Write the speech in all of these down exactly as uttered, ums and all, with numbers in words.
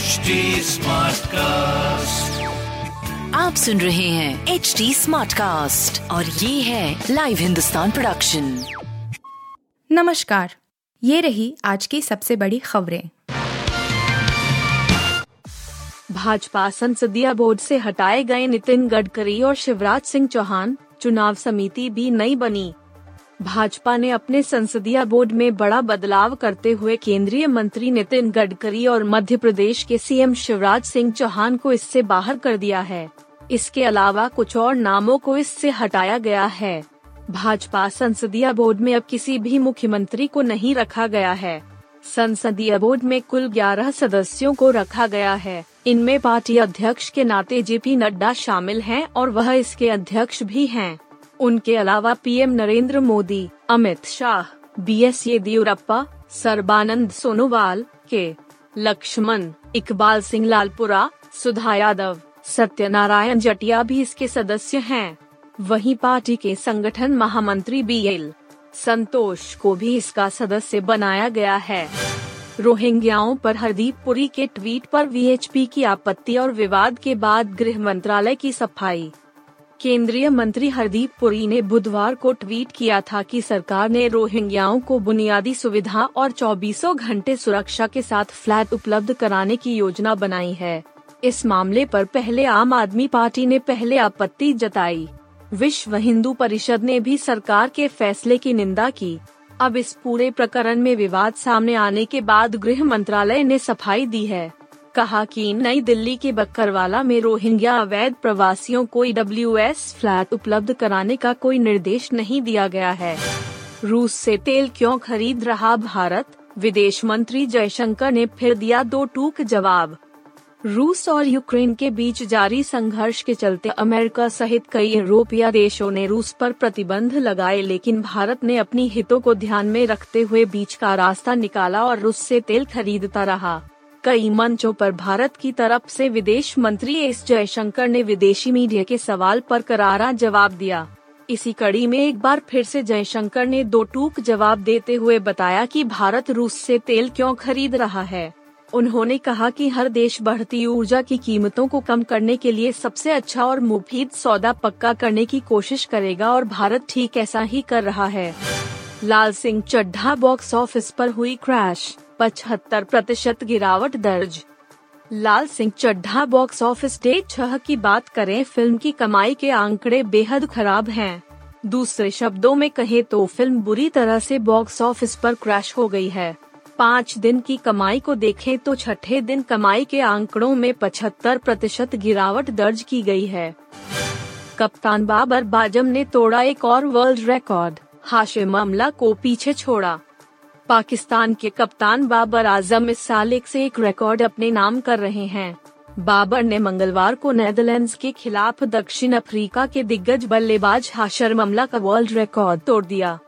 H D smart cast, आप सुन रहे हैं एच डी स्मार्ट कास्ट और ये है लाइव हिंदुस्तान प्रोडक्शन। नमस्कार, ये रही आज की सबसे बड़ी खबरें। भाजपा संसदीय बोर्ड से हटाए गए नितिन गडकरी और शिवराज सिंह चौहान, चुनाव समिति भी नहीं बनी। भाजपा ने अपने संसदीय बोर्ड में बड़ा बदलाव करते हुए केंद्रीय मंत्री नितिन गडकरी और मध्य प्रदेश के सीएम शिवराज सिंह चौहान को इससे बाहर कर दिया है। इसके अलावा कुछ और नामों को इससे हटाया गया है। भाजपा संसदीय बोर्ड में अब किसी भी मुख्यमंत्री को नहीं रखा गया है। संसदीय बोर्ड में कुल ग्यारह सदस्यों को रखा गया है। इनमें पार्टी अध्यक्ष के नाते जेपी नड्डा शामिल हैं और वह इसके अध्यक्ष भी हैं। उनके अलावा PM Narendra Modi, Amit Shah, B S Yediyurappa, Sarbananda Sonowal, K Laxman, Iqbal Singh Lalpura, सुधा यादव, सत्यनारायण जटिया भी इसके सदस्य हैं। वहीं पार्टी के संगठन महामंत्री बीएल संतोष को भी इसका सदस्य बनाया गया है। रोहिंग्याओं पर हरदीप पुरी के ट्वीट पर वीएचपी की आपत्ति और विवाद के बाद गृह मंत्रालय की सफाई। केंद्रीय मंत्री हरदीप पुरी ने बुधवार को ट्वीट किया था कि सरकार ने रोहिंग्याओं को बुनियादी सुविधा और चौबीसों घंटे सुरक्षा के साथ फ्लैट उपलब्ध कराने की योजना बनाई है। इस मामले पर पहले आम आदमी पार्टी ने पहले आपत्ति जताई। विश्व हिंदू परिषद ने भी सरकार के फैसले की निंदा की। अब इस पूरे प्रकरण में विवाद सामने आने के बाद गृह मंत्रालय ने सफाई दी है। कहा कि नई दिल्ली के बक्करवाला में रोहिंग्या अवैध प्रवासियों को ईडब्ल्यूएस फ्लैट उपलब्ध कराने का कोई निर्देश नहीं दिया गया है। रूस से तेल क्यों खरीद रहा भारत, विदेश मंत्री जयशंकर ने फिर दिया दो टूक जवाब। रूस और यूक्रेन के बीच जारी संघर्ष के चलते अमेरिका सहित कई यूरोपीय देशों ने रूस पर प्रतिबंध लगाए, लेकिन भारत ने अपनी हितों को ध्यान में रखते हुए बीच का रास्ता निकाला और रूस से तेल खरीदता रहा। कई मंचों पर भारत की तरफ से विदेश मंत्री एस जयशंकर ने विदेशी मीडिया के सवाल पर करारा जवाब दिया। इसी कड़ी में एक बार फिर से जयशंकर ने दो टूक जवाब देते हुए बताया कि भारत रूस से तेल क्यों खरीद रहा है। उन्होंने कहा कि हर देश बढ़ती ऊर्जा की कीमतों को कम करने के लिए सबसे अच्छा और मुफीद सौदा पक्का करने की कोशिश करेगा और भारत ठीक ऐसा ही कर रहा है। लाल सिंह चड्ढा बॉक्स ऑफिस पर हुई क्रैश, पचहत्तर प्रतिशत गिरावट दर्ज। लाल Singh Chaddha box office day छह की बात करें, फिल्म की कमाई के आंकड़े बेहद खराब हैं। दूसरे शब्दों में कहें तो फिल्म बुरी तरह से बॉक्स ऑफिस पर क्रैश हो गई है। पाँच दिन की कमाई को देखें तो छठे दिन कमाई के आंकड़ों में पचहत्तर प्रतिशत गिरावट दर्ज की गई है। कप्तान बाबर आजम ने तोड़ा एक और वर्ल्ड रिकॉर्ड, हाशर ममला को पीछे छोड़ा। पाकिस्तान के कप्तान बाबर आजम इस साल एक से एक रिकॉर्ड अपने नाम कर रहे हैं। बाबर ने मंगलवार को नेदरलैंड्स के खिलाफ दक्षिण अफ्रीका के दिग्गज बल्लेबाज हाशर ममला का वर्ल्ड रिकॉर्ड तोड़ दिया।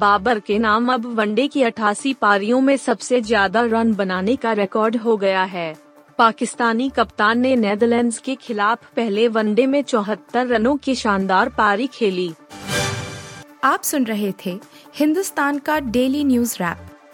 बाबर के नाम अब वनडे की अठासी पारियों में सबसे ज्यादा रन बनाने का रिकॉर्ड हो गया है। पाकिस्तानी कप्तान ने नेदरलैंड्स के खिलाफ पहले वनडे में चौहत्तर रनों की शानदार पारी खेली। आप सुन रहे थे हिंदुस्तान का डेली न्यूज रैप,